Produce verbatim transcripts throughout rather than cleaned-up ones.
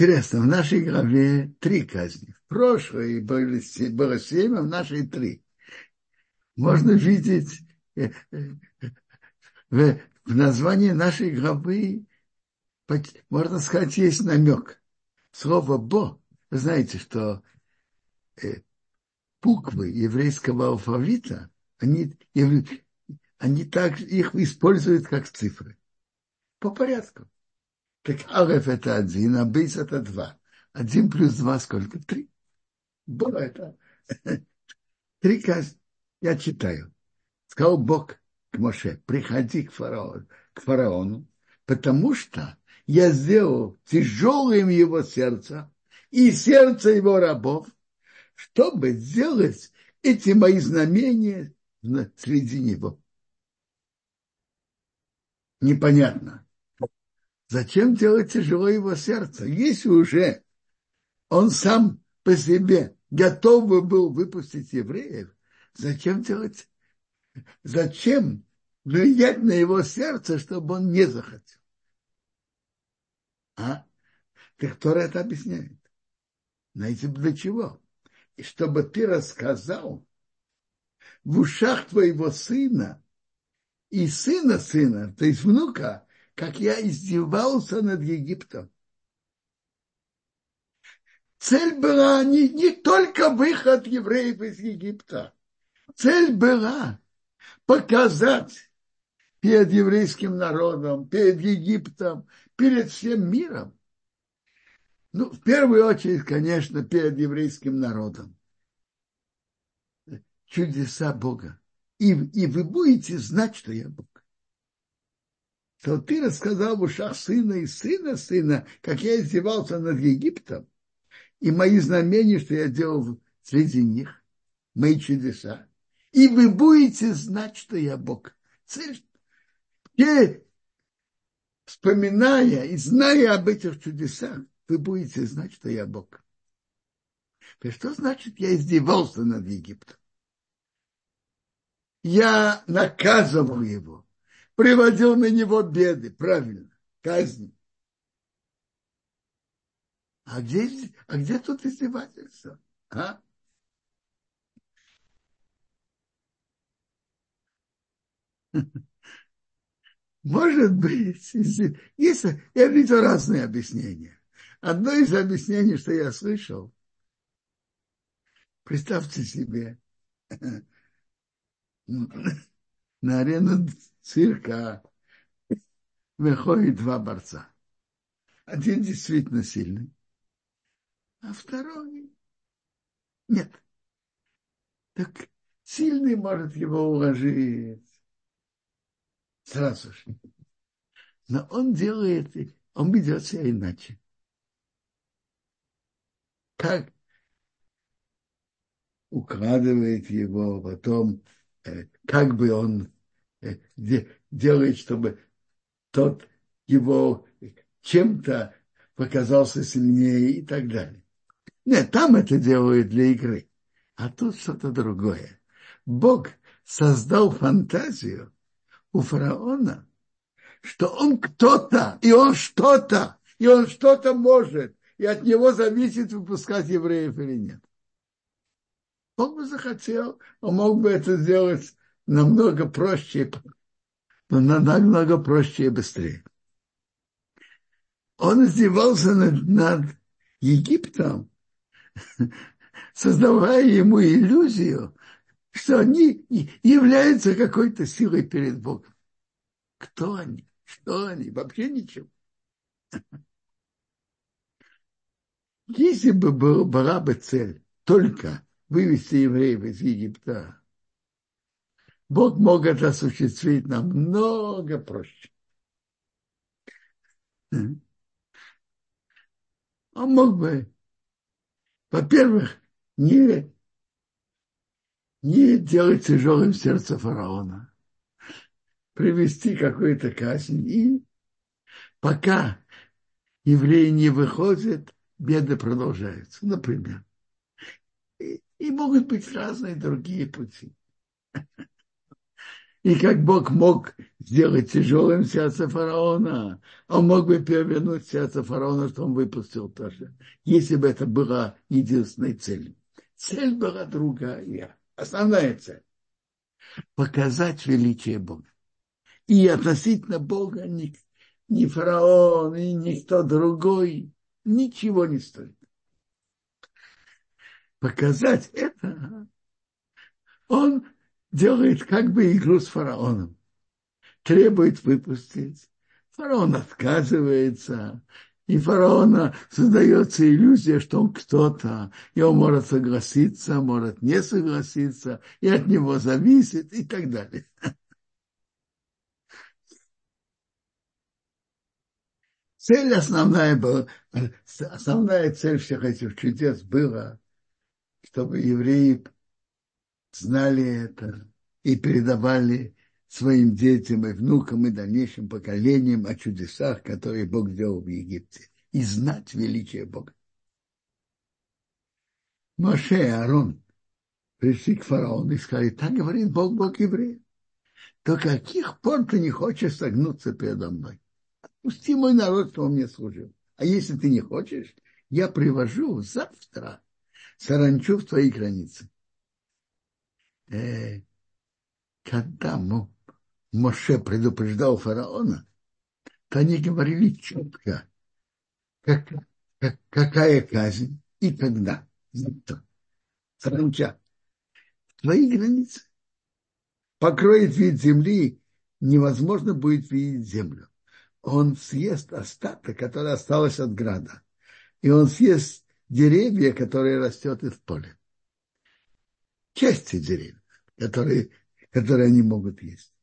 Интересно, в нашей главе три казни. В прошлой было семь, а в нашей три. Можно видеть в названии нашей главы, можно сказать, есть намек. Слово «бо», вы знаете, что буквы еврейского алфавита, они, они также их используют как цифры. По порядку. Так алеф это один, а бейс это два. Один плюс два сколько? Три. Бо это три казни. Я читаю. Сказал Бог к Моше: приходи к фараону, к фараону, потому что я сделал тяжелым его сердце и сердце его рабов, чтобы сделать эти мои знамения среди него. Непонятно. Зачем делать тяжело его сердце? Если уже он сам по себе готов был выпустить евреев, зачем делать? Зачем влиять на его сердце, чтобы он не захотел? А? Так Тора это объясняет. Знаете, для чего? И чтобы ты рассказал в ушах твоего сына и сына сына, то есть внука, как я издевался над Египтом. Цель была не, не только выход евреев из Египта. Цель была показать перед еврейским народом, перед Египтом, перед всем миром. Ну, в первую очередь, конечно, перед еврейским народом. Чудеса Бога. И, и вы будете знать, что я Бог. Что ты рассказал в ушах сына и сына сына, как я издевался над Египтом, и мои знамения, что я делал среди них, мои чудеса. И вы будете знать, что я Бог. Цель. И, вспоминая и зная об этих чудесах, вы будете знать, что я Бог. Что значит, я издевался над Египтом? Я наказывал его. Приводил на него беды, правильно, казни. А где, а где тут издевательство? А? Может быть, есть, я видел разные объяснения. Одно из объяснений, что я слышал, представьте себе, на арену цирка выходят два борца. Один действительно сильный, а второй нет. Так сильный может его уложить сразу же. Но он делает, он ведет себя иначе. Как укладывает его, потом как бы он делает, чтобы тот его чем-то показался сильнее и так далее. Нет, там это делают для игры. А тут что-то другое. Бог создал фантазию у фараона, что он кто-то, и он что-то, и он что-то может, и от него зависит, выпускать евреев или нет. Он бы захотел, он мог бы это сделать намного проще, намного проще и быстрее. Он издевался над, над Египтом, создавая ему иллюзию, что они являются какой-то силой перед Богом. Кто они? Что они? Вообще ничего. Если бы была бы цель только вывести евреев из Египта, Бог мог это осуществить намного проще. Он мог бы, во-первых, не, не делать тяжелым сердце фараона, привести какую-то казнь, и пока евреи не выходят, беды продолжаются, например. И, и могут быть разные другие пути. И как Бог мог сделать тяжелым сердце фараона, он мог бы перевернуть сердце фараона, что он выпустил тоже, если бы это была единственной целью. Цель была другая, основная цель. Показать величие Бога. И относительно Бога ни, ни фараон, и никто другой ничего не стоит. Показать это, он делает как бы игру с фараоном. Требует выпустить. Фараон отказывается. И фараона создается иллюзия, что он кто-то. И он может согласиться, может не согласиться. И от него зависит и так далее. Цель основная была, основная цель всех этих чудес была, чтобы евреи знали это и передавали своим детям и внукам и дальнейшим поколениям о чудесах, которые Бог делал в Египте, и знать величие Бога. Моше и Аарон пришли к фараону и сказали: так говорит Бог, Бог евреев, до каких пор ты не хочешь согнуться передо мной? Пусти мой народ, что он мне служил. А если ты не хочешь, я привожу завтра саранчу в твои границы. Э, когда Моше предупреждал фараона, то они говорили четко, как, как, какая казнь и когда. Саранча в твои границы. Покроет вид земли, невозможно будет видеть землю. Он съест остаток, который осталось от града. И он съест деревья, которые растет и в поле. Части деревьев, которые, которые они могут есть.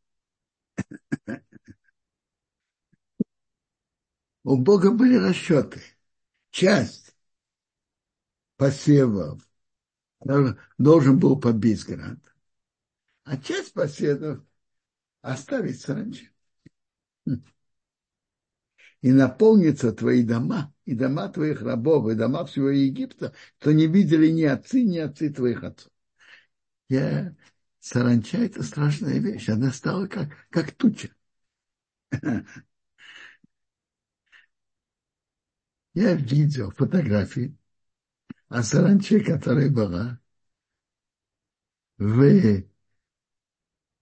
У Бога были расчеты. Часть посевов должен был побить град, а часть посевов оставить саранче. И наполнятся твои дома, и дома твоих рабов, и дома всего Египта, кто не видели ни отцы, ни отцы твоих отцов. Я... Саранча – это страшная вещь. Она стала как, как туча. Я видел фотографии о саранче, которая была в,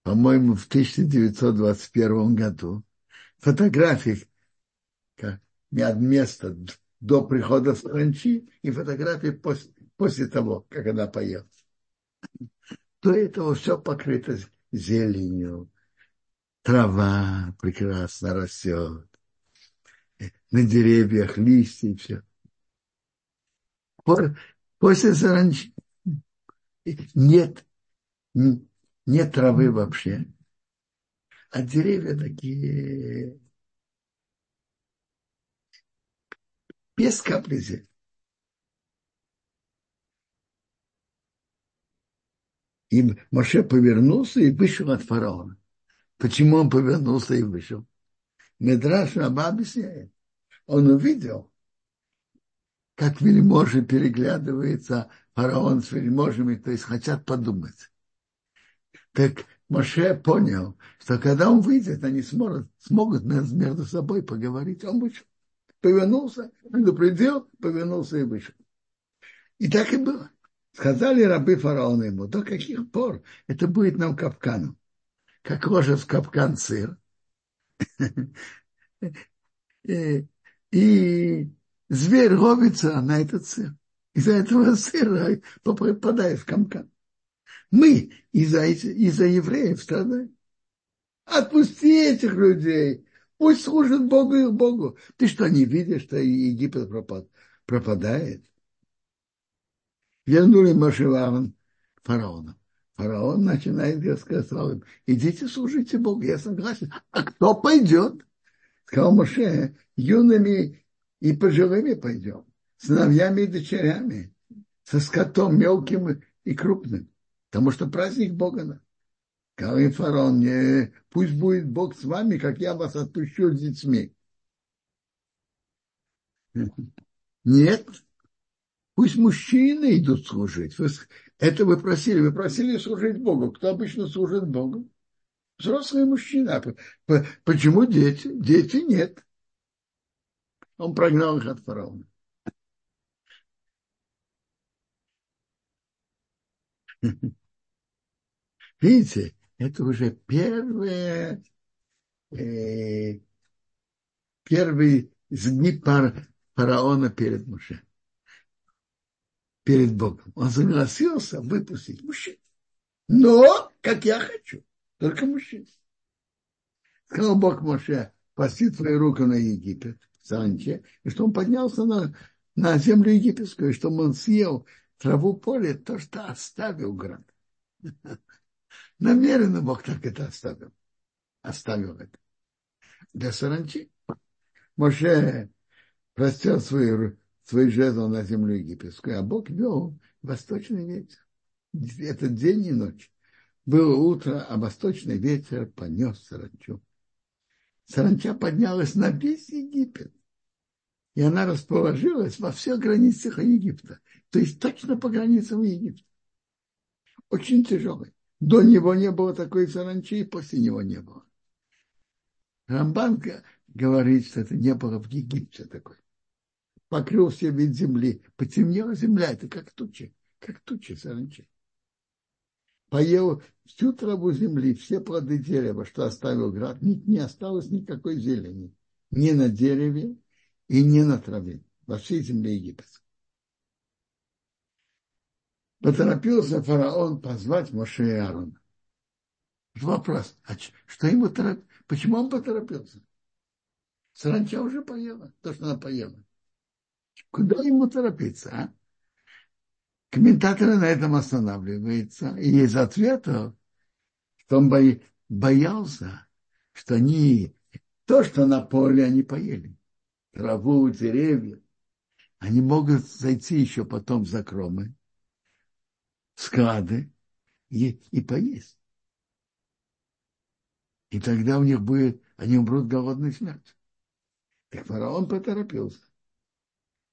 по-моему, в тысяча девятьсот двадцать первом году. Фотографии от места до прихода саранчи и фотографии после, после того, как она появится. До этого все покрыто зеленью. Трава прекрасно растет. На деревьях листья и все. После саранчи нет, нет травы вообще. А деревья такие... без капли зелени. И Моше повернулся и вышел от фараона. Почему он повернулся и вышел? Медра Шнабаба объясняет. Он увидел, как вельможи переглядываются, фараон с вельможами, то есть хотят подумать. Так Моше понял, что когда он выйдет, они смогут, смогут между собой поговорить. Он вышел. Повернулся, предупредил, повернулся и вышел. И так и было. Сказали рабы фараона ему: до каких пор это будет нам капканом? Как ложат в капкан сыр и, и зверь ловится на этот сыр. Из-за этого сыра попадает в капкан. Мы из-за, из-за евреев страдаем. Отпусти этих людей. Пусть служат Богу и Богу. Ты что, не видишь, что Египет пропад, пропадает? Вернули Моше к фараону. Фараон начинает дерзко сказать: идите, служите Богу, я согласен. А кто пойдет? Сказал Моше: юными и пожилыми пойдем, сыновьями и дочерями, со скотом мелким и крупным, потому что праздник Бога. Говорит фараон: пусть будет Бог с вами, как я вас отпущу с детьми. Нет, пусть мужчины идут служить. Это вы просили, вы просили служить Богу. Кто обычно служит Богу? взрослый мужчина. Почему дети? Дети нет. Он прогнал их от фараона. Видите, это уже первые, э, первые дни пар, фараона перед Моше, перед Богом. Он согласился выпустить мужчин. Но, как я хочу, только мужчин. Сказал Бог Моше: пасти твою руку на Египет, Санче, и что он поднялся на, на землю египетскую, и что он съел траву поля, то, что оставил град. Намеренно Бог так это оставил. Оставил это. Для саранчи. Моше простер свою, свой жезл на землю египетскую, а Бог вел восточный ветер. Это день и ночь. Было утро, а восточный ветер понес саранчу. Саранча поднялась на весь Египет. И она расположилась во всех границах Египта. То есть точно по границам Египта. Очень тяжелый. До него не было такой саранчи, и после него не было. Рамбан говорит, что это не было в Египте такой. Покрыл все вид земли. Потемнела земля, это как тучи, как тучи саранчи. Поел всю траву земли, все плоды дерева, что оставил град. Не осталось никакой зелени. Ни на дереве и ни на траве. Во всей земле египетской. Поторопился фараон позвать Моше и Аарона. Вопрос, а что ему тороп... почему он поторопился? Саранча уже поела, то, что она поела. Куда ему торопиться, а? Комментаторы на этом останавливаются. И из ответа, что он бои... боялся, что они то, что на поле они поели, траву, деревья, они могут зайти еще потом в закромы, склады и, и поесть. И тогда у них будет, они умрут голодной смертью. Так фараон поторопился.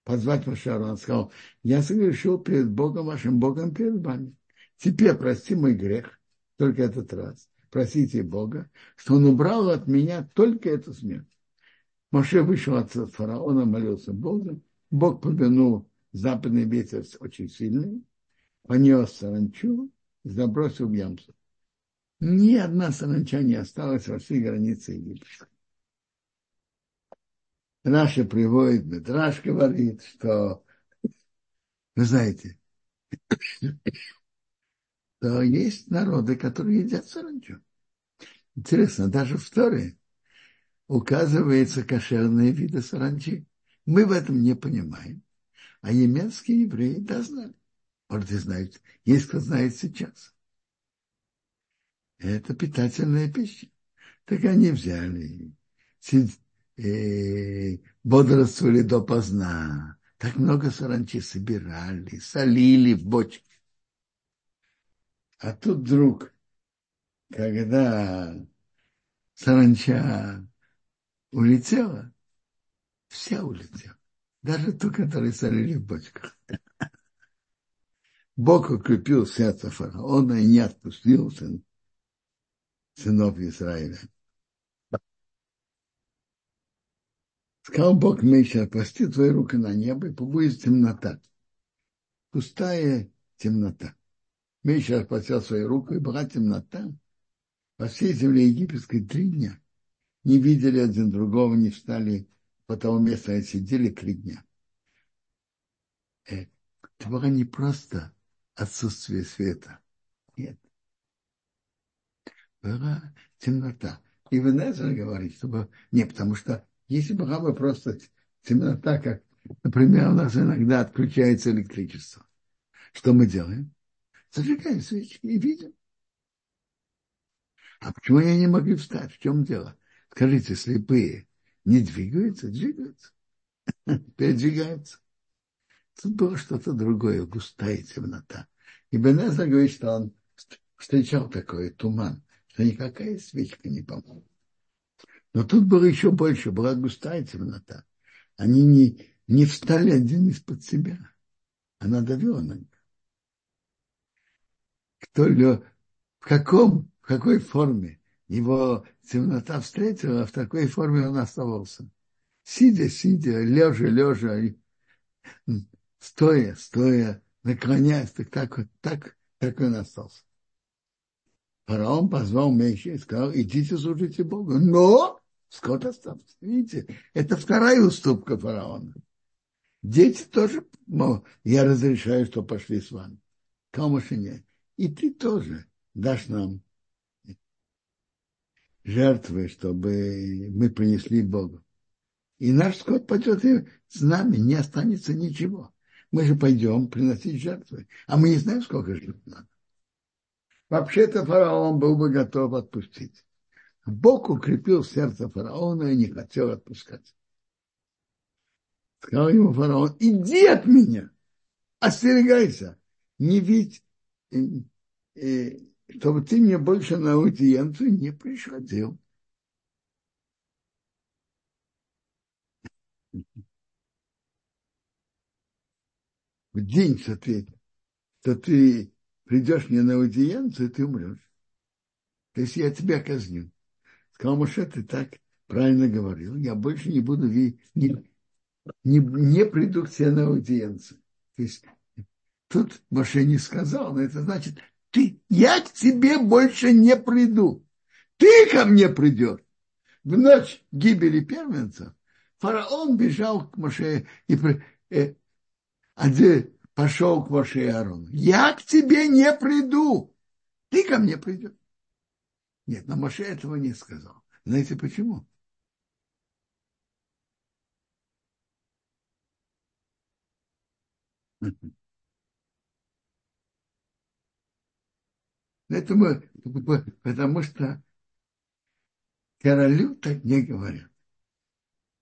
Позвать Моше, он сказал: я согрешил перед Богом, вашим Богом, перед вами. Теперь прости мой грех, только этот раз. Просите Бога, что он убрал от меня только эту смерть. Моше вышел от фараона, молился Богу. Бог повернул западный ветер очень сильный. Понес саранчу и забросил в ямсу. Ни одна саранча не осталась во всей границе египетской. Раши приводит, Медраш говорит, что, вы знаете, что есть народы, которые едят саранчу. Интересно, даже в Торе указываются кошерные виды саранчи. Мы в этом не понимаем. А еменские евреи да знали. Может, и знают. Есть, кто знает сейчас. Это питательная пища. Так они взяли, бодрствовали допоздна. Так много саранчи собирали, солили в бочке. А тут вдруг, когда саранча улетела, вся улетела. Даже ту, которую солили в бочках. Бог укрепил сердце фараона и не отпустил сын, сынов Израиля. Сказал Бог Моше: прости твои руки на небо, и побудет темнота. Пустая темнота. Моше распустил свои руки, и была темнота. Во всей земле египетской три дня. Не видели один другого, не встали по тому месту, где сидели три дня. Это было не просто отсутствие света. Нет. Была темнота. Ибн Эзра говорит, чтобы... Не, потому что если была бы просто темнота, как, например, у нас иногда отключается электричество, что мы делаем? Зажигаем свечки и видим. А почему они не могли встать? В чем дело? Скажите, слепые не двигаются? Двигаются. Передвигаются. Тут было что-то другое, густая темнота. Ибн Эзра говорит, что он встречал такой туман, что никакая свечка не помогла. Но тут было еще больше, была густая темнота. Они не, не встали один из-под себя. Она давила на них. Кто, в каком, в какой форме его темнота встретила, в такой форме он оставался. Сидя, сидя, лежа, лежа, стоя, стоя, наклоняясь, так, так, так, так он остался. Фараон позвал Моше и сказал: идите, служите Богу, но скот оставьте. Видите, это вторая уступка фараона. Дети тоже, мол, я разрешаю, что пошли с вами. Камуши нет. И ты тоже дашь нам жертвы, чтобы мы принесли Богу. И наш скот пойдет с нами, не останется ничего. Мы же пойдем приносить жертвы. А мы не знаем, сколько жертв надо. Вообще-то фараон был бы готов отпустить. Бог укрепил сердце фараона и не хотел отпускать. Сказал ему фараон: иди от меня, остерегайся, не ведь, чтобы ты мне больше на аудиенцию не приходил. В день, что ты, что ты придешь мне на аудиенцию, ты умрешь. То есть я тебя казню. Сказал Моше: ты так правильно говорил, я больше не буду видеть, не, не, не приду к тебе на аудиенцию. То есть тут Моше не сказал, но это значит: ты, я к тебе больше не приду. Ты ко мне придешь. В ночь гибели первенцев фараон бежал к Моше и э, пошел к Моше и Аарону. Я к тебе не приду. Ты ко мне придешь. Нет, но Моше этого не сказал. Знаете почему? Это мы, потому что королю так не говорят.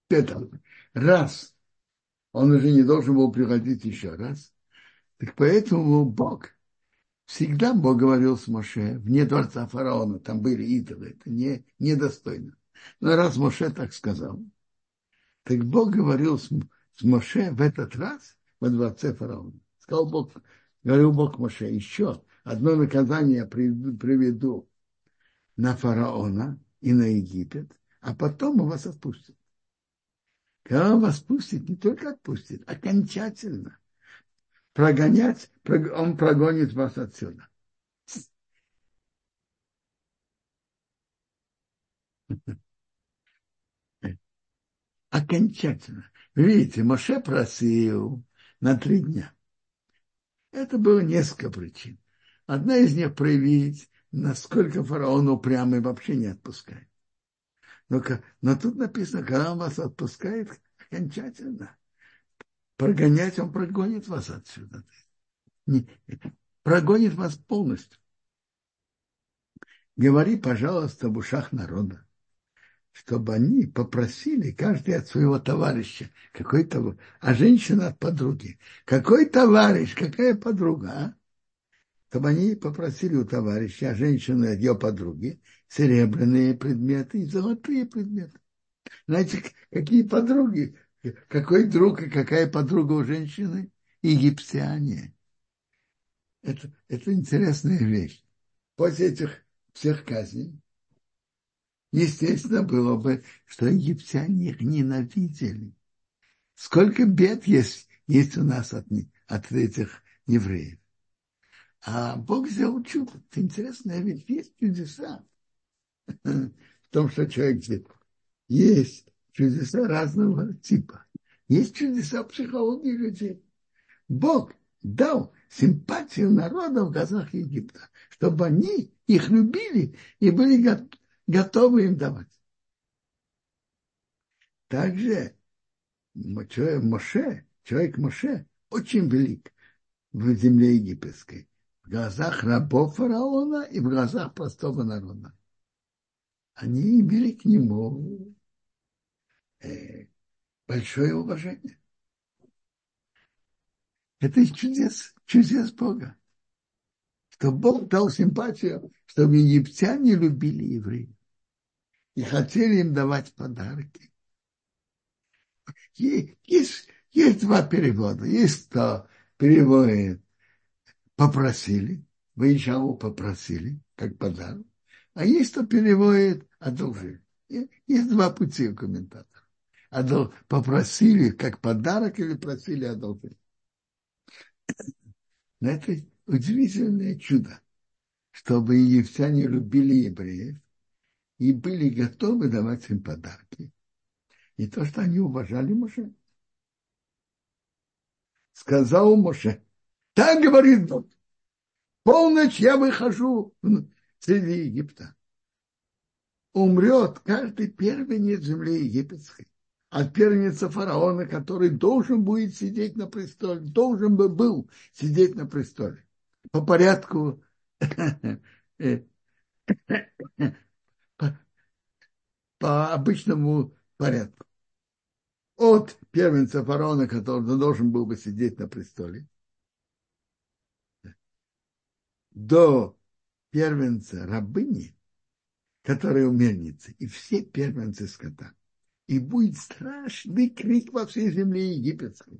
Это раз он уже не должен был приходить еще раз. Так поэтому Бог, всегда Бог говорил с Моше вне дворца фараона, там были идолы, это не, недостойно. Но раз Моше так сказал, так Бог говорил с, с Моше в этот раз во дворце фараона. Сказал Бог, говорил Бог Моше: еще одно наказание приведу на фараона и на Египет, а потом он вас отпустит. Когда он вас пустит, не только отпустит, окончательно. Прогонять, он прогонит вас отсюда. Окончательно. Видите, Моше просил на три дня. Это было несколько причин. Одна из них — проявить, насколько фараон упрямый, вообще не отпускает. Но, но тут написано, когда он вас отпускает окончательно, прогонять, он прогонит вас отсюда. Не, прогонит вас полностью. Говори, пожалуйста, в ушах народа, чтобы они попросили, каждый от своего товарища, какой тов... а женщина от подруги. Какой товарищ, какая подруга, а? Чтобы они попросили у товарища, а женщины от ее подруги, серебряные предметы и золотые предметы. Знаете, какие подруги, какой друг и какая подруга у женщины? Египтяне. Это, это интересная вещь. После этих всех казней, естественно, было бы, что египтяне их ненавидели. Сколько бед есть, есть у нас от, от этих евреев. А Бог сделал чудо. Это интересная вещь. Есть чудеса в том, что человек делает. Есть чудеса разного типа. Есть чудеса психологии людей. Бог дал симпатию народа в глазах Египта, чтобы они их любили и были готовы им давать. Также человек Моше, человек Моше очень велик в земле египетской, в глазах рабов фараона и в глазах простого народа. Они имели к нему большое уважение. Это чудес, чудес Бога. Что Бог дал симпатию, чтобы египтяне любили евреев и хотели им давать подарки. Есть, есть два перевода. Есть кто переводит: попросили, выезжал, попросили, как подарок. А есть, кто переводит одолжили. Есть два пути у комментаторов. Одол... Попросили как подарок или просили одолжить. Но это удивительное чудо, чтобы египтяне любили евреев и были готовы давать им подарки. И то, что они уважали Моше. Сказал Моше, так говорит Бог, полночь я выхожу среди Египта. Умрет каждый первенец земли египетской. От первенца фараона, который должен будет сидеть на престоле, должен бы был сидеть на престоле. По порядку по, по обычному порядку. От первенца фараона, который должен был бы сидеть на престоле, до первенца рабыни, которая умельница, и все первенцы скота. И будет страшный крик во всей земле египетской.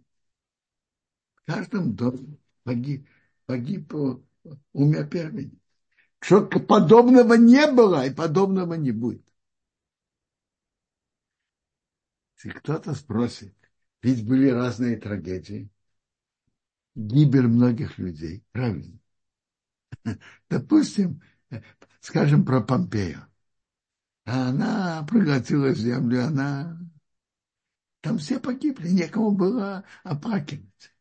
В каждом доме погиб, погиб умер первенец. Что подобного не было, и подобного не будет. И кто-то спросит, ведь были разные трагедии, гибель многих людей, правильно? Допустим, скажем про Помпею. Она проглотила землю, она... Там все погибли, некому было оплакивать.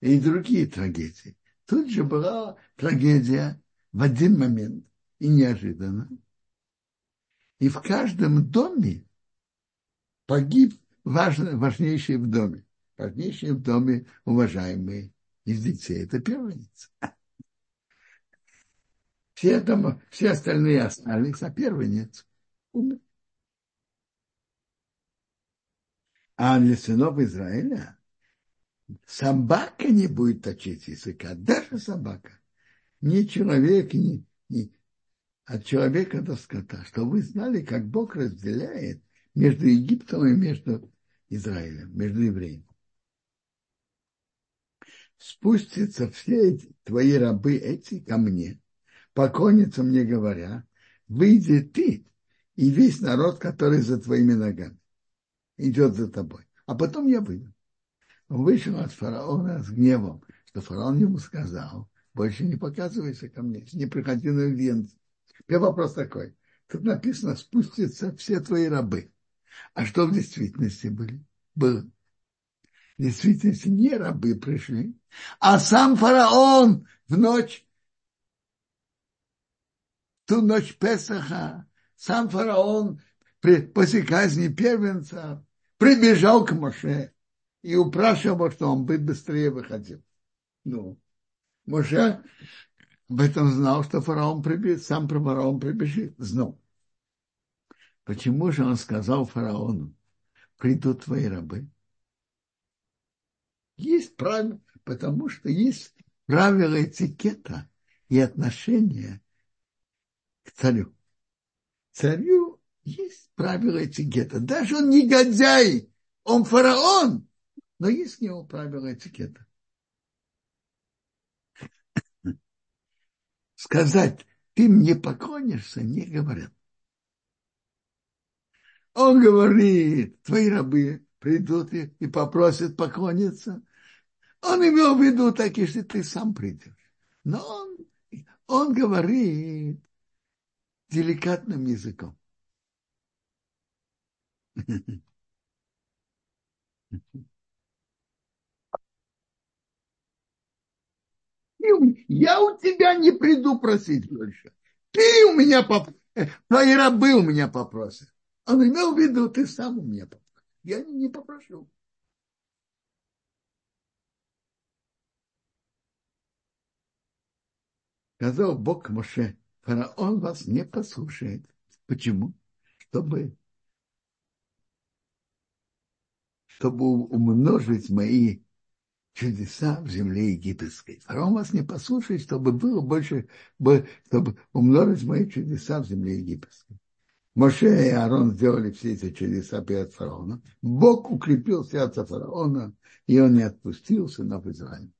И другие трагедии. Тут же была трагедия в один момент, и неожиданно. И в каждом доме погиб важный, важнейший в доме. Важнейший в доме уважаемый из детей. Это первенец. Все, дома, все остальные остались, а первенец умер. А для сынов Израиля собака не будет точить языка, даже собака. Ни человек, ни, ни от человека до скота. Что вы знали, как Бог разделяет между Египтом и между Израилем, между евреями. Спустятся все эти, твои рабы эти ко мне, поклонятся мне, говоря, выйди ты и весь народ, который за твоими ногами идет за тобой. А потом я выйду. Он вышел от фараона с гневом, что фараон ему сказал, больше не показывайся ко мне, не приходи на аудиенцию. Теперь вопрос такой. Тут написано, спустятся все твои рабы. А что в действительности были? было? В действительности не рабы пришли, а сам фараон в ночь, в ту ночь Песаха, сам фараон после казни первенца прибежал к Моше и упрашивал, что он бы быстрее выходил. Ну, Моше... Об этом знал, что фараон прибежит, сам фараон прибежит, знал. Почему же он сказал фараону, придут твои рабы? Есть правила, потому что есть правила этикета и отношения к царю. Царю есть правила этикета. Даже он негодяй, он фараон, но есть у него правила этикета. Сказать, ты мне поклонишься, не говорят. Он говорит, твои рабы придут и, и попросят поклониться. Он имел в виду так, если ты сам придешь. Но он, он говорит деликатным языком. Я у тебя не приду просить больше. Ты у меня попросишь. Твои рабы у меня попросят. Он имел в виду, ты сам у меня попросишь. Я не попрошу. Сказал Бог Моше, фараон вас не послушает. Почему? Чтобы, чтобы умножить мои чудеса в земле египетской. Фараон вас не послушает, чтобы было больше, чтобы умножить мои чудеса в земле египетской. Моше и Аарон сделали все эти чудеса перед фараоном. Бог укрепил сердце фараона, и он не отпустил сынов Израиля.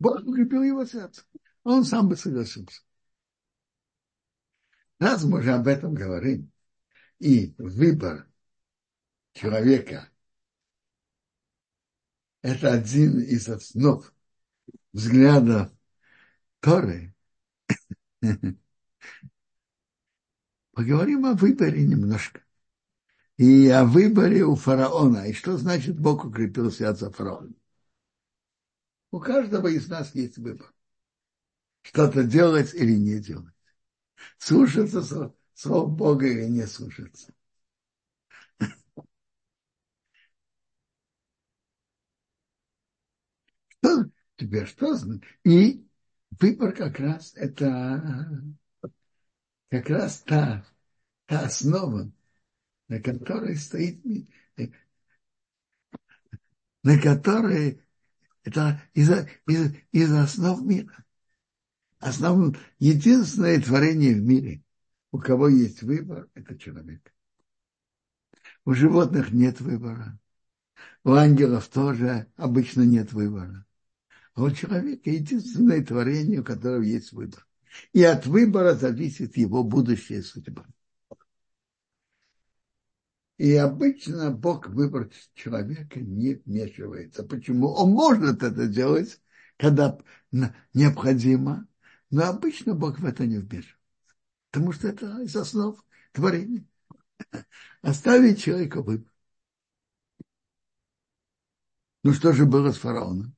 Бог укрепил его сердце. Он сам бы согласился. Раз мы же об этом говорим, и выбор человека – это один из основ взглядов Торы. Поговорим о выборе немножко. И о выборе у фараона. И что значит Бог укрепил сердце фараона? У каждого из нас есть выбор. Что-то делать или не делать. Слушаться слов Бога или не слушаться. Что тебе, что значит? И выбор как раз это как раз та, та основа, на которой стоит, на которой это из, из, из основ мира. Основ, единственное творение в мире, у кого есть выбор, это человек. У животных нет выбора. У ангелов тоже обычно нет выбора. А у человека единственное творение, у которого есть выбор. И от выбора зависит его будущая судьба. И обычно Бог в выбор человека не вмешивается. Почему? Он может это делать, когда необходимо, но обычно Бог в это не вмешивается. Потому что это из основ творения. Оставить человека выбор. Ну что же было с фараоном?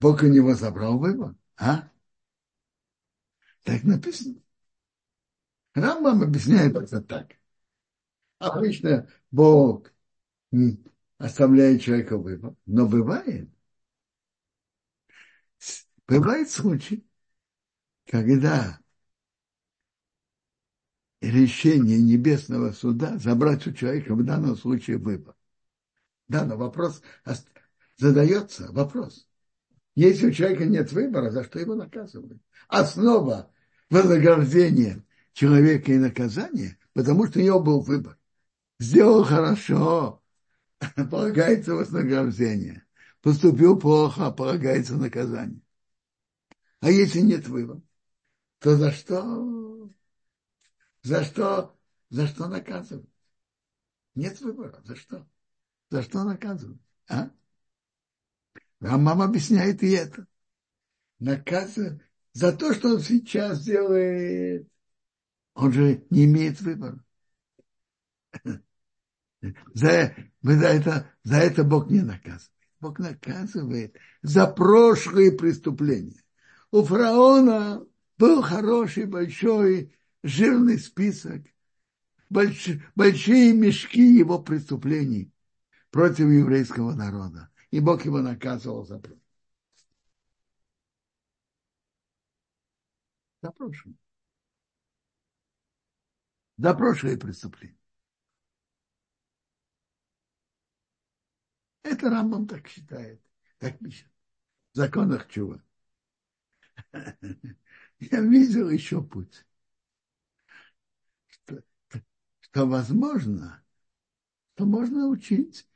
Бог у него забрал выбор, а? Так написано. Рамбам объясняет это так. Обычно Бог оставляет человека выбор, но бывает, бывает случай, когда решение небесного суда забрать у человека в данном случае выбор. Да, но вопрос задается, вопрос. Если у человека нет выбора, за что его наказывают? Основа вознаграждения человека и наказания, потому что у него был выбор. Сделал хорошо, полагается вознаграждение. Поступил плохо, полагается наказание. А если нет выбора, то за что, за что, за что наказывают? Нет выбора, за что? За что наказывают? А? А мама объясняет и это. Наказывает за то, что он сейчас делает. Он же не имеет выбора. За, за, это, за это Бог не наказывает. Бог наказывает за прошлые преступления. У фараона был хороший, большой, жирный список, больш, большие мешки его преступлений против еврейского народа. И Бог его наказывал за прошлое. За прошлое. За прошлое преступление. Это Рамбам так считает, так пишет. В законах чува. Я видел еще путь. Что, что возможно, что можно учить,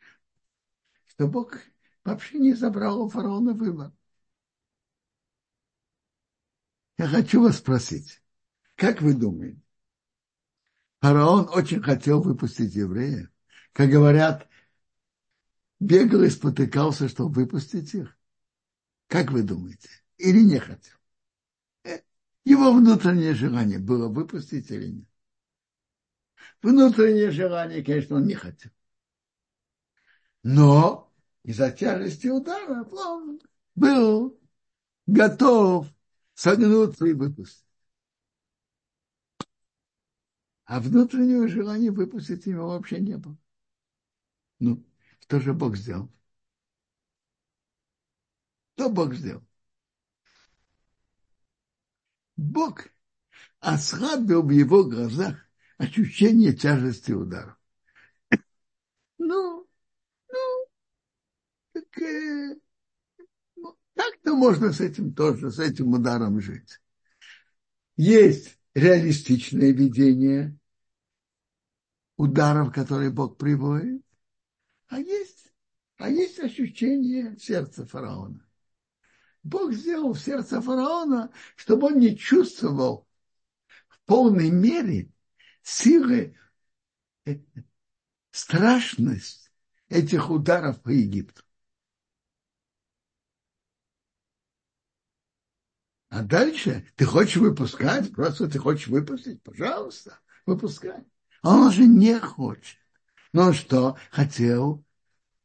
что Бог вообще не забрал у фараона выбор. Я хочу вас спросить, как вы думаете, фараон очень хотел выпустить евреев? Как говорят, бегал и спотыкался, чтобы выпустить их. Как вы думаете? Или не хотел? Его внутреннее желание было выпустить или нет? Внутреннее желание, конечно, он не хотел. Но из-за тяжести удара он был готов согнуться и выпустить. А внутреннего желания выпустить его вообще не было. Ну, что же Бог сделал? Что Бог сделал? Бог ослабил в его глазах ощущение тяжести удара. Ну, ну, так, э, ну, так-то можно с этим тоже, с этим ударом жить. Есть реалистичное видение ударов, которые Бог приводит, а есть, а есть ощущение сердца фараона. Бог сделал в сердце фараона, чтобы он не чувствовал полной мере силы, страшность этих ударов по Египту. А дальше ты хочешь выпускать, просто ты хочешь выпустить, пожалуйста, выпускай. Он уже не хочет. Но он что, хотел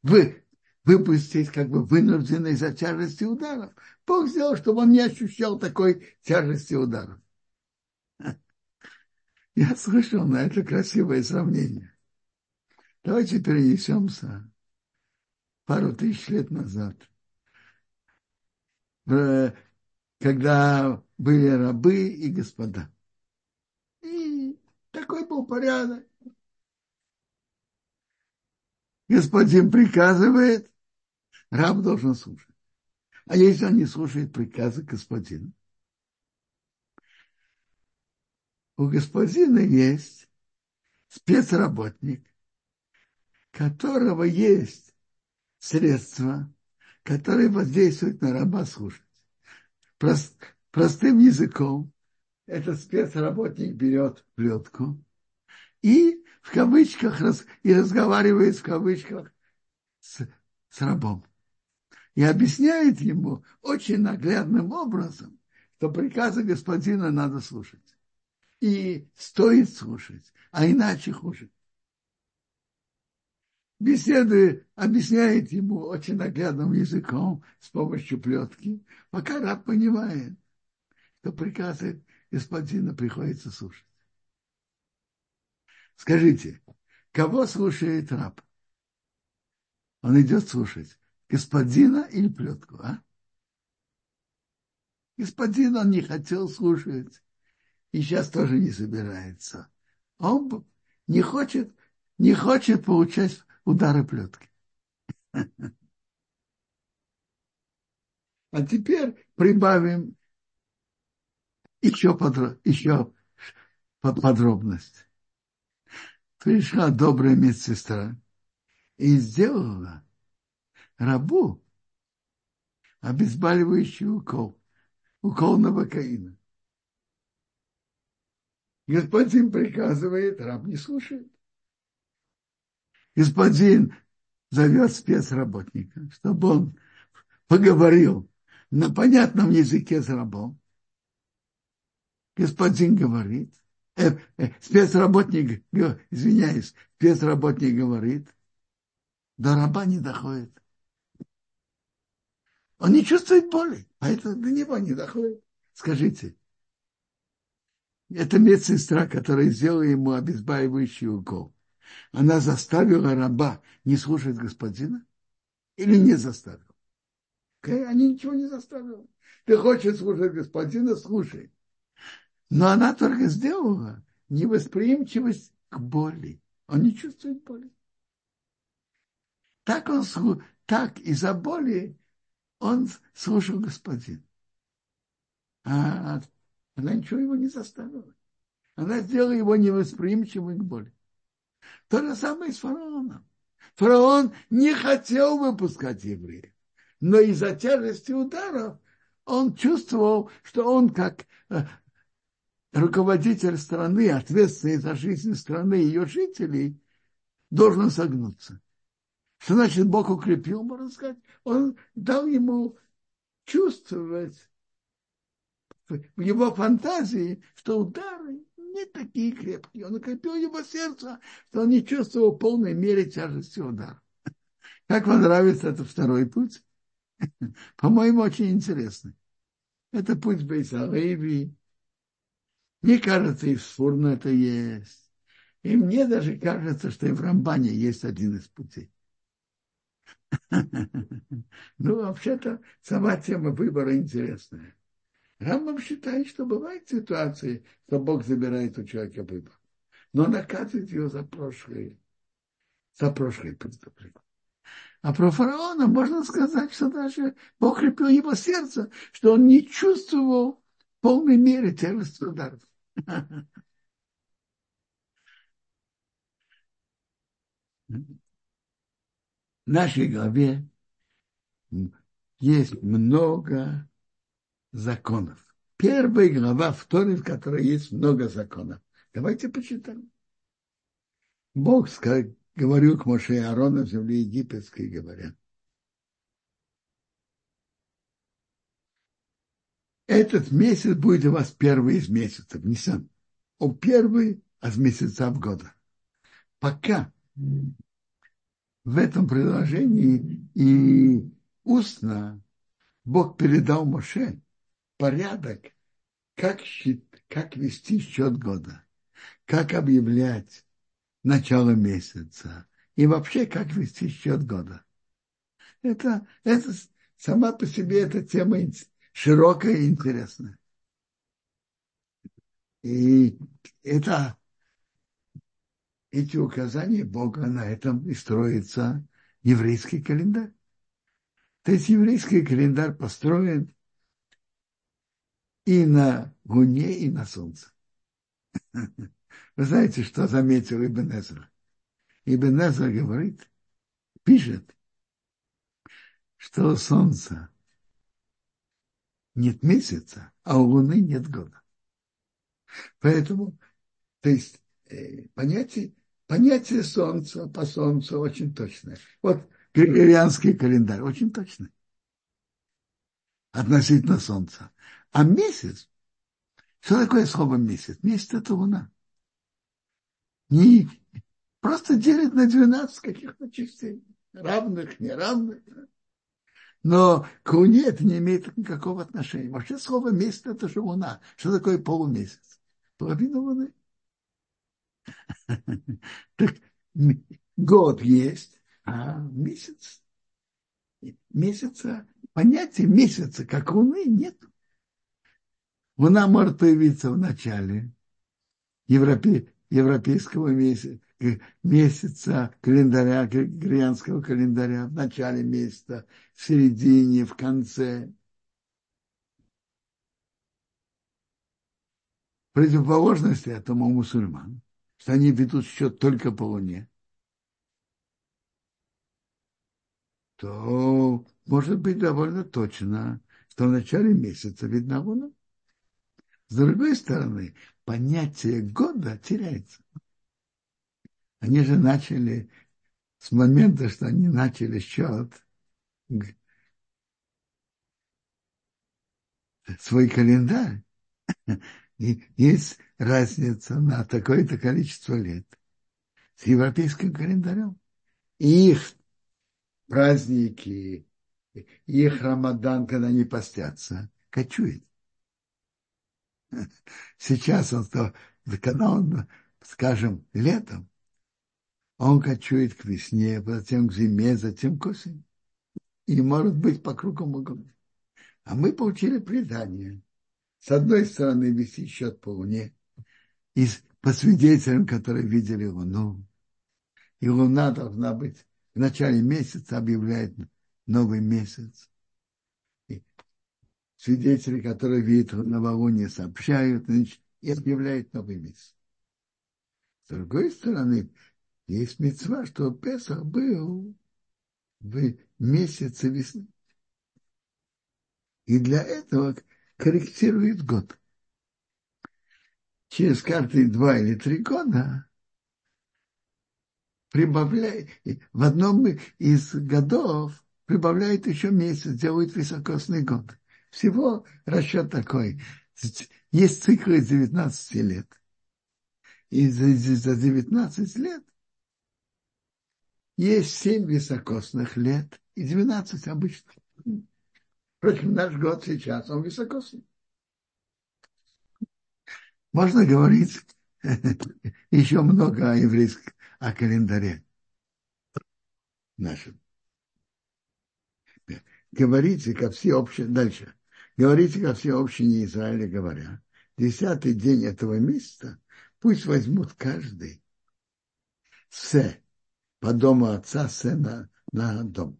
вы, выпустить как бы вынужденный из-за тяжести ударов. Бог сделал, чтобы он не ощущал такой тяжести ударов. Я слышал на это красивое сравнение. Давайте перенесемся пару тысяч лет назад, когда были рабы и господа. И такой был порядок. Господин приказывает, раб должен слушать. А если он не слушает приказы господина? У господина есть спецработник, которого есть средства, которые воздействуют на раба слушать. Прост, простым языком этот спецработник берет плетку и в кавычках и разговаривает в кавычках с, с рабом. И объясняет ему очень наглядным образом, что приказы господина надо слушать. И стоит слушать, а иначе хуже. Беседует, объясняет ему очень наглядным языком с помощью плетки, пока раб понимает, что приказы господина приходится слушать. Скажите, кого слушает раб? Он идет слушать господина или плетку, а? Господин он не хотел слушать и сейчас тоже не собирается. Он не хочет, не хочет получать удары плетки. А теперь прибавим еще, подро... еще подробность. Пришла добрая медсестра и сделала рабу обезболивающий укол, укол новокаина. Господин приказывает, раб не слушает. Господин зовет спецработника, чтобы он поговорил на понятном языке с рабом. Господин говорит, э, э, спецработник, извиняюсь, спецработник говорит, до раба не доходит. Он не чувствует боли, поэтому до него не доходит. Скажите, это медсестра, которая сделала ему обезболивающий укол. Она заставила раба не слушать господина? Или не заставила? Они ничего не заставили. Ты хочешь слушать господина, слушай. Но она только сделала невосприимчивость к боли. Он не чувствует боли. Так, он, так из-за боли он слушал господина. А она ничего его не заставила. Она сделала его невосприимчивым к боли. То же самое с фараоном. Фараон не хотел выпускать евреев, но из-за тяжести ударов он чувствовал, что он как руководитель страны, ответственный за жизнь страны и ее жителей, должен согнуться. Что значит Бог укрепил, можно сказать? Он дал ему чувствовать в его фантазии, что удары не такие крепкие. Он укрепил его сердце, что он не чувствовал в полной мере тяжести удара. Как вам нравится этот второй путь? По-моему, очень интересный. Это путь Бейт ха-Леви. Мне кажется, и в Сфурно это есть. И мне даже кажется, что и в Рамбане есть один из путей. Ну, вообще-то, сама тема выбора интересная. Рамбам считает, что бывают ситуации, что Бог забирает у человека выбор, но наказывает его за прошлое, за прошлое преступление. А про фараона можно сказать, что даже Бог крепил его сердце, что он не чувствовал в полной мере тяжести ударов. В нашей главе есть много законов. Первая глава в Торе, в которой есть много законов. Давайте почитаем. Бог говорил к Моше и Аарону в земле египетской, говоря: этот месяц будет у вас первый из месяцев, не сам. Он первый, а с месяца в года. Пока в этом предложении и устно Бог передал Моше порядок, как, счит, как вести счет года, как объявлять начало месяца и вообще как вести счет года. Это, это сама по себе эта тема широкая и интересная. И это, эти указания Бога, на этом и строится еврейский календарь. То есть еврейский календарь построен и на Луне, и на Солнце. Вы знаете, что заметил Ибн Эзра? Ибн Эзра говорит, пишет, что у Солнца нет месяца, а у Луны нет года. Поэтому, то есть, понятие, понятие Солнца по Солнцу очень точное. Вот григорианский календарь очень точный относительно Солнца. А месяц, что такое слово месяц? Месяц – это Луна. Не просто делит на двенадцать каких-то частей, равных, неравных. Но к Луне это не имеет никакого отношения. Вообще слово месяц – это же Луна. Что такое полумесяц? Половина Луны. Так год есть, а месяц, месяца, понятия месяца как Луны нет. Луна может появиться в начале европе, европейского месяца, месяца календаря, григорианского календаря, в начале месяца, в середине, в конце. Противоположность этому мусульман, что они ведут счет только по Луне, то может быть довольно точно, что в начале месяца видна Луна. С другой стороны, понятие года теряется. Они же начали с момента, что они начали счет, свой календарь. И есть разница на такое-то количество лет с европейским календарем. И их праздники, их Рамадан, когда они постятся, кочует. Сейчас он, когда он, скажем, летом, он кочует к весне, затем к зиме, затем к осени. И может быть по кругу года. А мы получили предание. С одной стороны, вести счет по Луне, и по свидетелям, которые видели Луну. И Луна должна быть в начале месяца, объявляет новый месяц. Свидетели, которые видят новолуние, сообщают и объявляют новый месяц. С другой стороны, есть мицва, что Песах был в месяце весны. И для этого корректирует год. Через каждые два или три года прибавляет, в одном из годов прибавляет еще месяц, делает високосный год. Всего расчет такой. Есть циклы девятнадцать лет. И за девятнадцать лет есть семь високосных лет и двенадцать обычных. Впрочем, наш год сейчас, он високосный. Можно говорить еще много о еврейском, о календаре нашем. Говорите, как все общие, дальше. Говорите, как все общины Израиля, говоря, десятый день этого месяца пусть возьмут каждый се по дому отца, се на, на дом.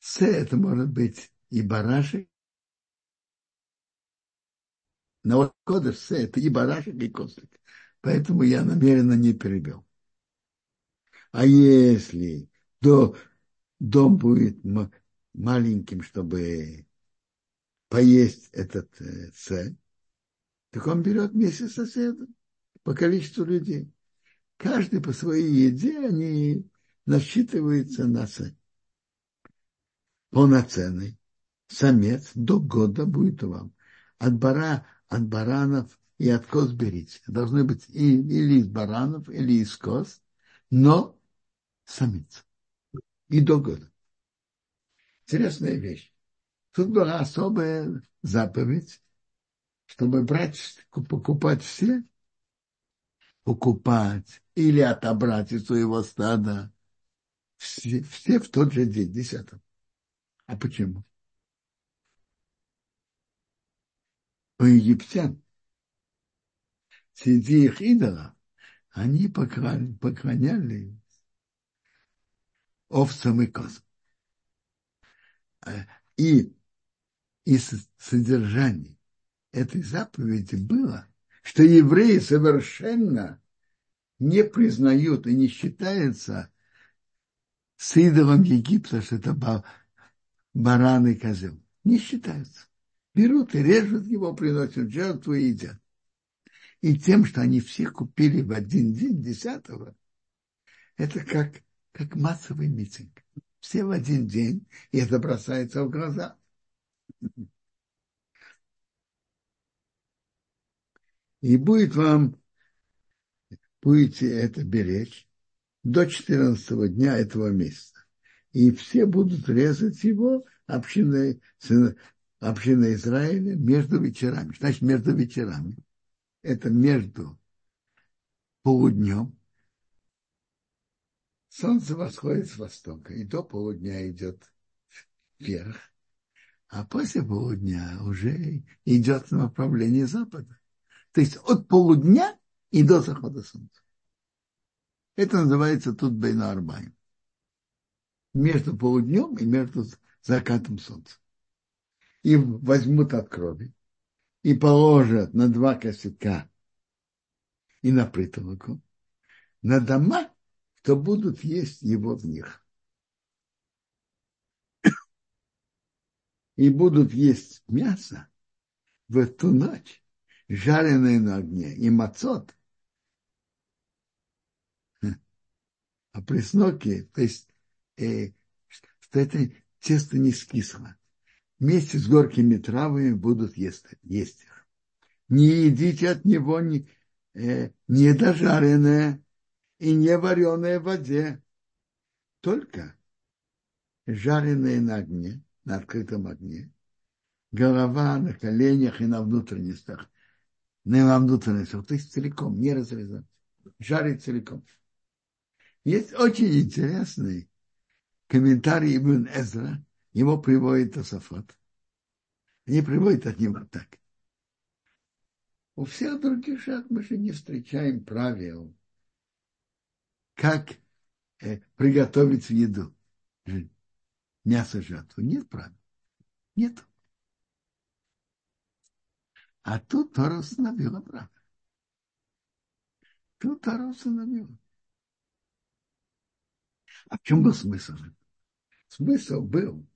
Се это может быть и барашек. Но кодыш се это и барашек, и козлик. Поэтому я намеренно не перебил. А если до... дом будет маленьким, чтобы поесть этот цель, так он берет вместе с соседом по количеству людей. Каждый по своей еде, они насчитываются на цель. Полноценный самец до года будет вам. От, бара, от баранов и от коз берите. Должны быть и, или из баранов, или из коз, но самец. И до года. Интересная вещь. Тут была особая заповедь, чтобы брать, покупать все, покупать или отобрать из своего стада все, все в тот же день, десятом. А почему? У египтян среди их идолов они поклонялись овцам и козам. И из содержания этой заповеди было, что евреи совершенно не признают и не считаются с идолом Египта, что это баран и козел. Не считаются. Берут и режут его, приносят жертву и едят. И тем, что они все купили в один день, десятого, это как, как массовый митинг. Все в один день, и это бросается в глаза. И будет вам, будете это беречь до четырнадцатого дня этого месяца. И все будут резать его, общины, община Израиля, между вечерами. Значит, между вечерами. Это между полуднем. Солнце восходит с востока, и до полудня идет вверх. А после полудня уже идет в направлении запада. То есть от полудня и до захода солнца. Это называется тут Бейнарбайм. Между полуднем и между закатом солнца. И возьмут от крови, и положат на два косяка и на притолоку, на дома, то будут есть его в них. И будут есть мясо в ту ночь, жареное на огне, и мацот, а пресноки, то есть, э, что это тесто не скисло. Вместе с горькими травами будут есть, есть их. Не едите от него ни, э, недожаренное и не вареное в воде, только жареное на огне, на открытом огне, голова на коленях и на внутренностях. Не на внутренностях, то есть целиком, не разрезать. Жарить целиком. Есть очень интересный комментарий Ибн Эзра. Его приводит Тосафот. Они приводят от него так. У всех других шаг мы же не встречаем правил, как э, приготовить еду. Мясо жертвы. Нет правил. Нет. А тут Тора установила правила. Тут Тора установила. А в чем был смысл? Смысл был.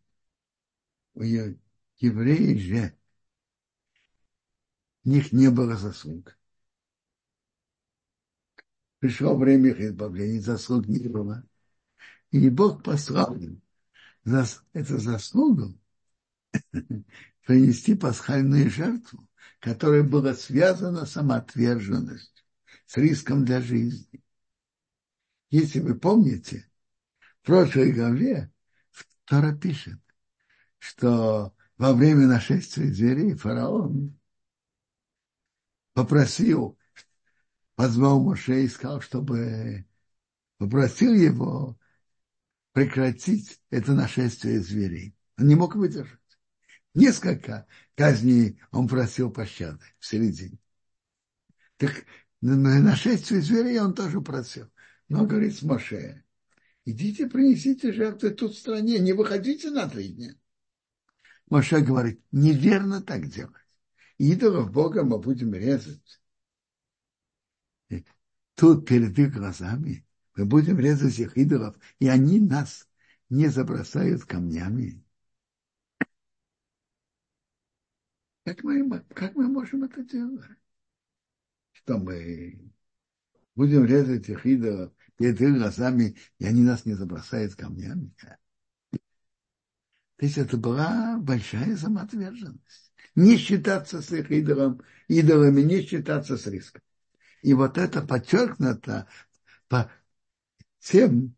У евреев же у них не было заслуг. Пришло время их избавления, заслуг не было. И Бог послал им эту заслугу принести пасхальную жертву, которая была связана с самоотверженностью, с риском для жизни. Если вы помните, в прошлой главе Тора пишет, что во время нашествия зверей фараон попросил, позвал Моше и сказал, чтобы попросил его прекратить это нашествие зверей. Он не мог выдержать. Несколько казней он просил пощады в середине. Так нашествие зверей он тоже просил. Но говорит с Моше: идите, принесите жертвы тут в стране, не выходите на три дня. Моше говорит: неверно так делать. Идолов Бога мы будем резать. И тут перед их глазами мы будем резать их идолов, и они нас не забросают камнями. Как мы, как мы можем это делать? Что мы будем резать их идолов перед их глазами, и они нас не забросают камнями. То есть это была большая самоотверженность. Не считаться с их идолом, идолами, не считаться с риском. И вот это подчеркнуто по тем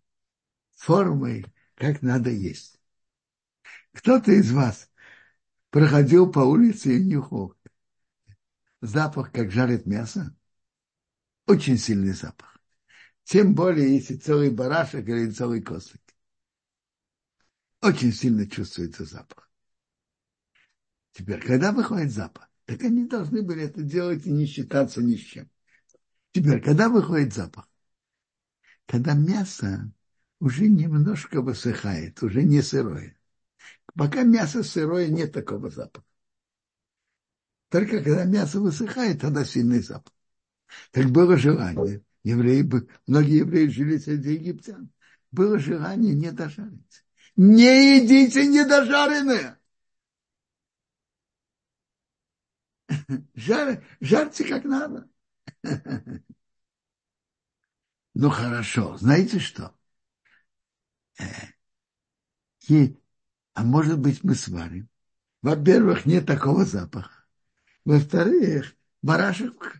формой, как надо есть. Кто-то из вас проходил по улице и нюхал запах, как жарит мясо? Очень сильный запах. Тем более, если целый барашек или целый козлик. Очень сильно чувствуется запах. Теперь, когда выходит запах, так они должны были это делать и не считаться ни с чем. Теперь, когда выходит запах, когда мясо уже немножко высыхает, уже не сырое. Пока мясо сырое, нет такого запаха. Только когда мясо высыхает, тогда сильный запах. Так было желание. Евреи, многие евреи жили среди египтян. Было желание не дожарить. Не едите недожаренное! Жар, жарьте как надо. Ну хорошо, знаете что? И, а может быть, мы сварим. Во-первых, нет такого запаха. Во-вторых, барашек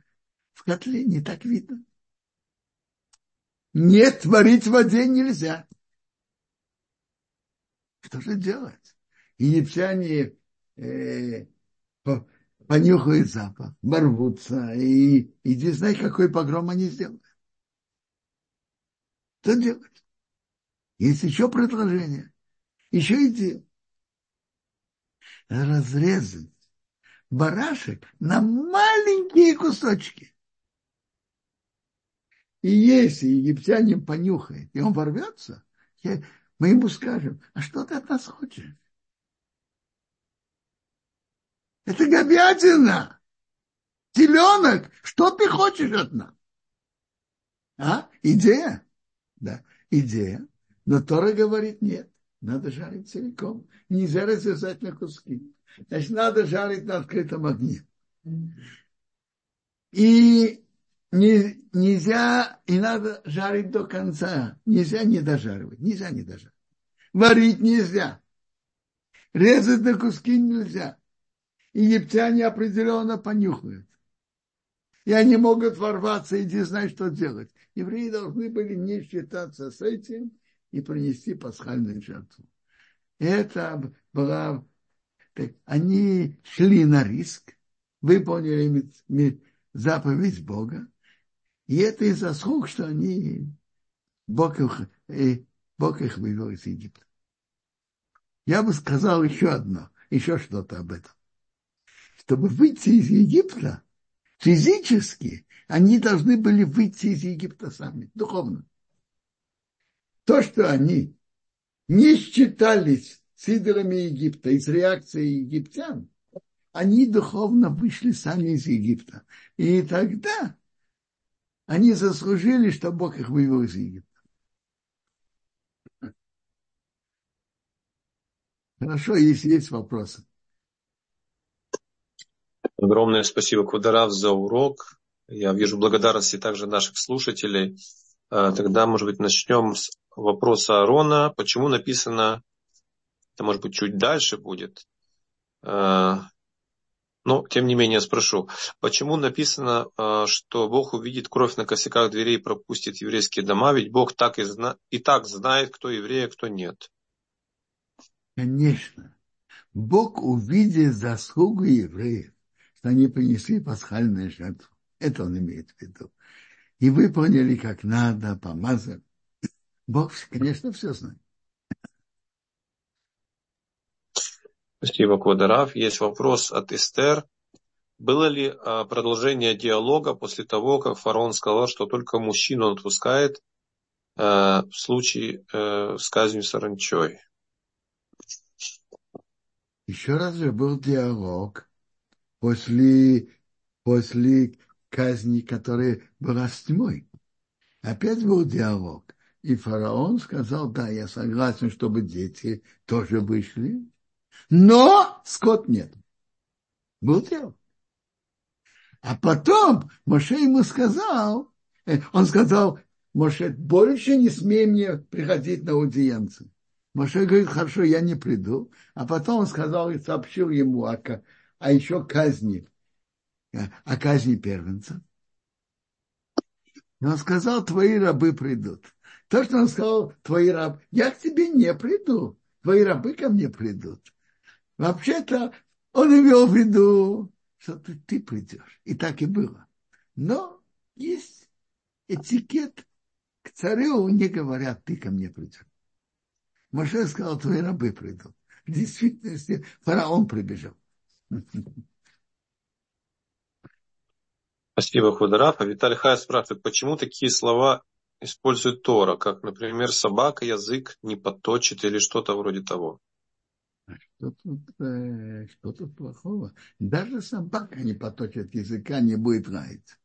в котле не так видно. Нет, варить в воде нельзя. Что же делать? Египтяне э, понюхают запах, борвутся, и иди знай, какой погром они сделают. Что делать? Есть еще предложение. Еще идея. Разрезать барашек на маленькие кусочки. И если египтянин понюхает, и он ворвется, я, мы ему скажем, а что ты от нас хочешь? Это говядина! Теленок! Что ты хочешь от нас? А? Идея? Да, идея. Но Тора говорит, нет, надо жарить целиком. Нельзя разрезать на куски. Значит, надо жарить на открытом огне. И не, нельзя, и надо жарить до конца. Нельзя не дожаривать. Нельзя не дожаривать. Варить нельзя. Резать на куски нельзя. Египтяне определенно понюхают. И они могут ворваться, иди знай, что делать. Евреи должны были не считаться с этим и принести пасхальную жертву. Это была... Так, они шли на риск, выполнили заповедь Бога, и это и заслуг, что они... Бог их, Бог их вывел из Египта. Я бы сказал еще одно, еще что-то об этом. Чтобы выйти из Египта, физически они должны были выйти из Египта сами, духовно. То, что они не считались с идолами Египта и с реакцией египтян, они духовно вышли сами из Египта. И тогда они заслужили, что Бог их вывел из Египта. Хорошо, если есть вопросы. Огромное спасибо, Квадарав, за урок. Я вижу благодарности также наших слушателей. Тогда, может быть, начнем с вопроса Аарона. Почему написано, это, может быть, чуть дальше будет, но, тем не менее, спрошу. Почему написано, что Бог увидит кровь на косяках дверей и пропустит еврейские дома, ведь Бог так и, зна... и так знает, кто еврей, а кто нет? Конечно. Бог увидит заслугу евреев, что они принесли пасхальную жертву. Это он имеет в виду. И выполнили как надо, помазали. Бог, конечно, все знает. Спасибо, Квадарав. Есть вопрос от Эстер. Было ли продолжение диалога после того, как фараон сказал, что только мужчину он отпускает в случае с казнью саранчой? Еще раз же был диалог после, после казни, которая была с тьмой. Опять был диалог. И фараон сказал, да, я согласен, чтобы дети тоже вышли, но скот нет. Было тело. А потом Моше ему сказал, он сказал, Моше, больше не смей мне приходить на аудиенцию. Моше говорит, хорошо, я не приду. А потом он сказал и сообщил ему о, о еще казни, о казни первенца. И он сказал, твои рабы придут. То, что он сказал, твои рабы, я к тебе не приду, твои рабы ко мне придут. Вообще-то он имел в виду, что ты, ты придешь. И так и было. Но есть этикет. К царю не говорят, ты ко мне придешь. Моше сказал, твои рабы придут. В действительности фараон прибежал. Спасибо, Хударав. А Виталий Хай спрашивает, почему такие слова используют Тора, как, например, собака язык не подточит или что-то вроде того? Что тут, что тут плохого? Даже собака не подточит языка, не будет лаять.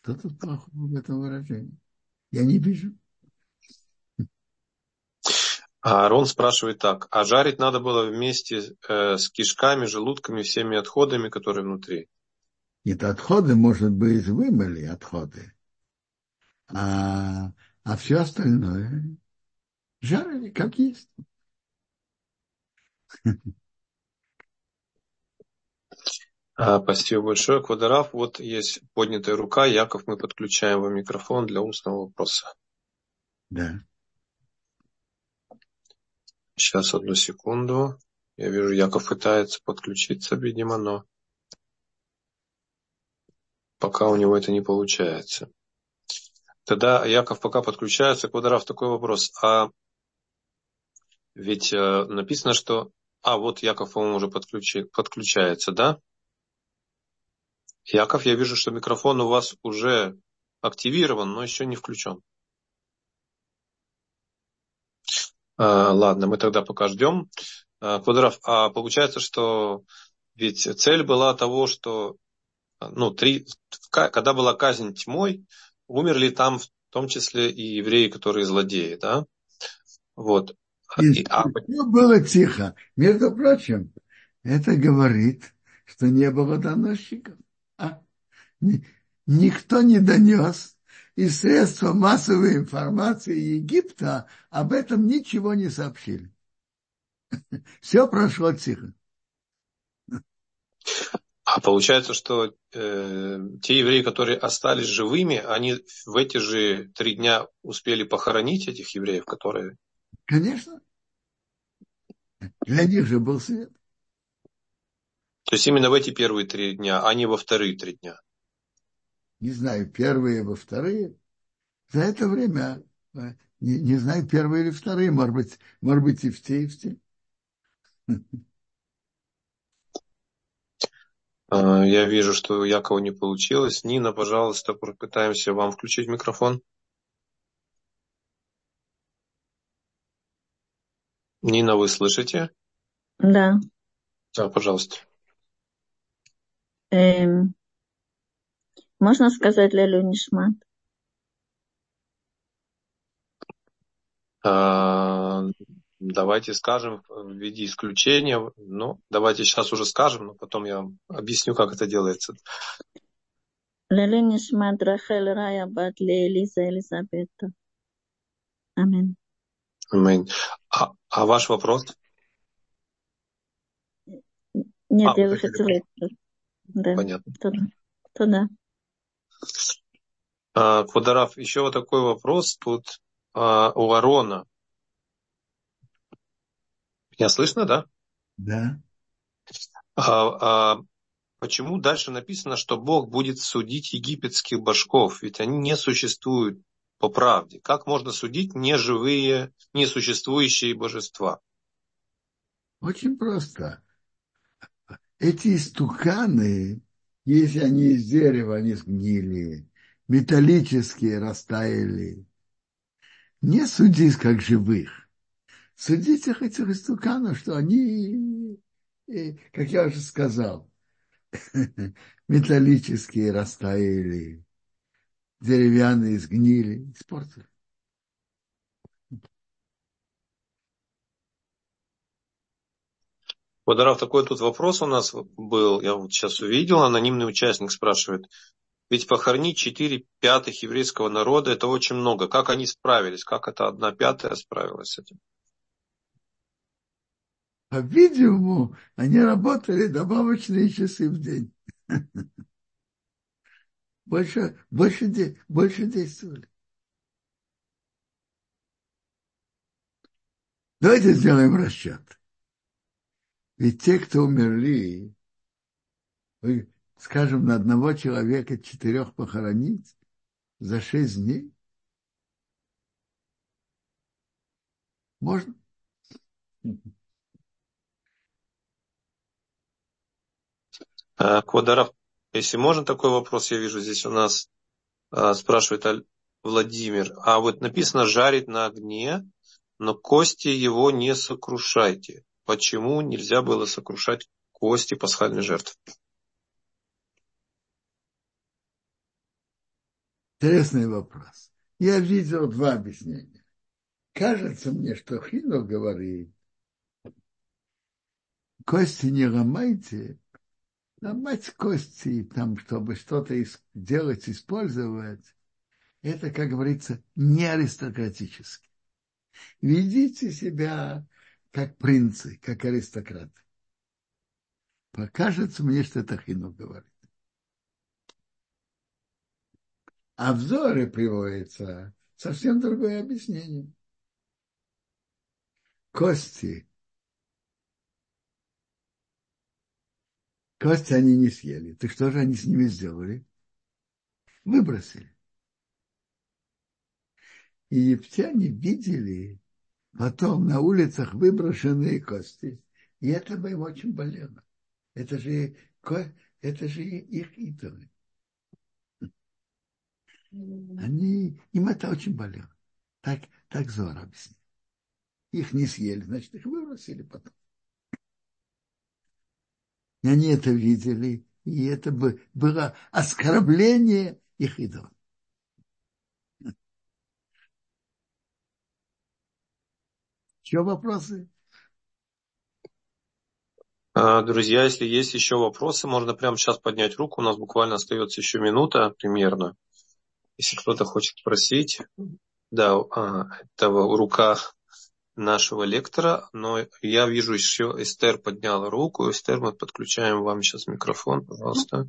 Что тут плохого в этом выражении? Я не вижу. А Аарон спрашивает так. А жарить надо было вместе с кишками, желудками, всеми отходами, которые внутри? Нет, отходы, может быть, вымыли отходы. А, а все остальное жарили, как есть. А, спасибо большое, Квадорав. Вот есть поднятая рука. Яков, мы подключаем его микрофон для устного вопроса. Да. Сейчас, одну секунду. Я вижу, Яков пытается подключиться, видимо, но пока у него это не получается. Тогда, Яков, пока подключается, Квадорав, такой вопрос. А ведь э, написано, что... А, вот Яков, по-моему, уже подключи... подключается, да? Яков, я вижу, что микрофон у вас уже активирован, но еще не включен. А, ладно, мы тогда пока ждем. А, Квадоров, а получается, что ведь цель была того, что ну, три... когда была казнь тьмой, умерли там в том числе и евреи, которые злодеи, да? Вот. И а... все было тихо. Между прочим, это говорит, что не было доносчиков. А? Никто не донес. И средства массовой информации Египта об этом ничего не сообщили. Все прошло тихо. А получается, что э, те евреи, которые остались живыми, они в эти же три дня успели похоронить этих евреев, которые... Конечно. Для них же был свет. То есть именно в эти первые три дня, а не во вторые три дня? Не знаю, первые, во вторые. За это время, не, не знаю, первые или вторые, может быть, может быть и в те, и в те. Я вижу, что Якова не получилось. Нина, пожалуйста, попытаемся вам включить микрофон. Нина, вы слышите? Да. Да, пожалуйста. Эм, можно сказать Лелю Нишмат? А, давайте скажем в виде исключения. Ну, давайте сейчас уже скажем, но потом я объясню, как это делается. Лелю Нишмат Рахель Рая Бат Лейлиза Элизабета. Аминь. Аминь. А, а ваш вопрос? Нет, а, я уже хотела. Да. Понятно. Туда. Туда. А, Квадорав, еще вот такой вопрос тут а, у Аарона. Меня слышно, да? Да. А, а, почему дальше написано, что Бог будет судить египетских башков? Ведь они не существуют. По правде, как можно судить неживые, несуществующие божества? Очень просто. Эти истуканы, если они из дерева, они сгнили, металлические растаяли. Не судись как живых. Судите этих истуканов, что они, как я уже сказал, металлические растаяли. Деревянные сгнили, испортили. Вот, Раф, такой тут вопрос у нас был, я вот сейчас увидел, анонимный участник спрашивает. Ведь похоронить четыре пятых еврейского народа, это очень много. Как они справились? Как это одна пятая справилась с этим? По-видимому, они работали добавочные часы в день. Больше, больше, больше действовали. Давайте сделаем расчет. Ведь те, кто умерли, скажем, на одного человека четырех похоронить за шесть дней, можно? Квадаров, если можно такой вопрос, я вижу, здесь у нас спрашивает Владимир. А вот написано «жарить на огне», но кости его не сокрушайте. Почему нельзя было сокрушать кости пасхальной жертвы? Интересный вопрос. Я видел два объяснения. Кажется мне, что Хинух говорит, кости не ломайте, ломать кости, там, чтобы что-то делать, использовать, это, как говорится, не аристократически. Ведите себя как принцы, как аристократы. Покажется мне, что это Хинух говорит. А в Зоре приводится совсем другое объяснение. Кости. Кости они не съели. Так что же они с ними сделали? Выбросили. Египтяне видели потом на улицах выброшенные кости. И это бы им очень болело. Это же, это же их идолы. Они, им это очень болело. Так, так Зоар объяснил. Их не съели, значит, их выбросили потом. И они это видели, и это было оскорбление их идолов. Еще вопросы? Друзья, если есть еще вопросы, можно прямо сейчас поднять руку. У нас буквально остается еще минута примерно. Если кто-то хочет спросить, да, это рука нашего лектора, но я вижу еще Эстер подняла руку. Эстер, мы подключаем вам сейчас микрофон, пожалуйста.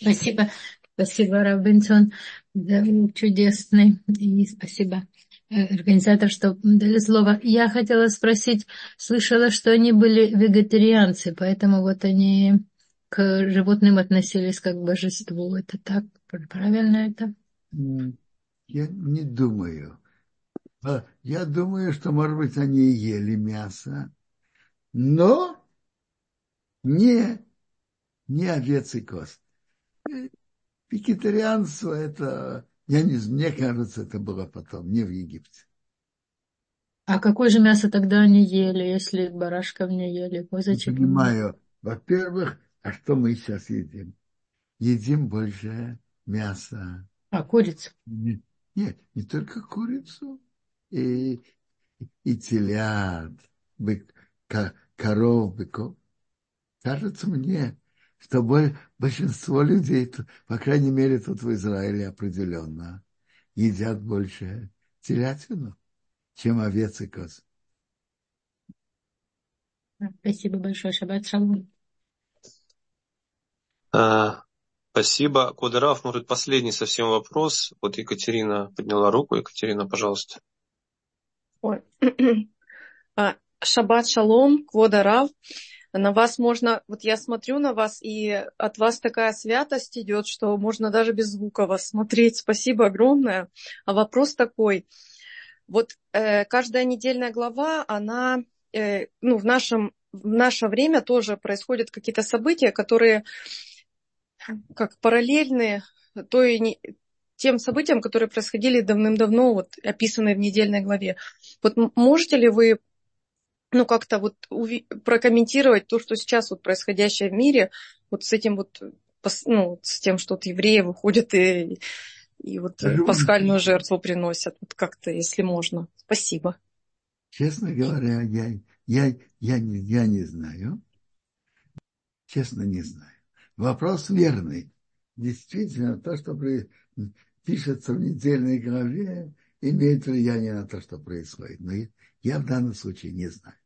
Спасибо, спасибо, Рав Бенсон, да, чудесный, и спасибо организатор, что дали слово. Я хотела спросить, слышала, что они были вегетарианцы, поэтому вот они... к животным относились как к божеству. Это так? Правильно это? Я не думаю. Я думаю, что, может быть, они ели мясо, но не, не овец и коз. Вегетарианство это... Я не, мне кажется, это было потом, не в Египте. А какое же мясо тогда они ели, если барашков не ели? Козочек? Не понимаю. Во-первых, а что мы сейчас едим? Едим больше мяса. А курицу? Нет, нет, не только курицу. И, и телят, бык, коров, быков. Кажется мне, что большинство людей, по крайней мере, тут в Израиле определенно, едят больше телятину, чем овец и коз. Спасибо большое. Шаббат шалом. Спасибо. Кударов, может, последний совсем вопрос. Вот Екатерина подняла руку. Екатерина, пожалуйста. Шаббат шалом, Кударов. На вас можно... Вот я смотрю на вас, и от вас такая святость идет, что можно даже без звука вас смотреть. Спасибо огромное. А вопрос такой. Вот э, каждая недельная глава, она... Э, ну, в, нашем, в наше время тоже происходят какие-то события, которые... как параллельные той, тем событиям, которые происходили давным-давно, вот, описанные в недельной главе. Вот можете ли вы ну, как-то вот уви- прокомментировать то, что сейчас вот происходящее в мире, вот с этим вот, ну, с тем, что вот евреи выходят и, и вот пасхальную жертву приносят, вот как-то, если можно. Спасибо. Честно говоря, я, я, я, не, я не знаю. Честно, не знаю. Вопрос верный. Действительно, то, что пишется в недельной главе, имеет влияние на то, что происходит. Но я в данном случае не знаю.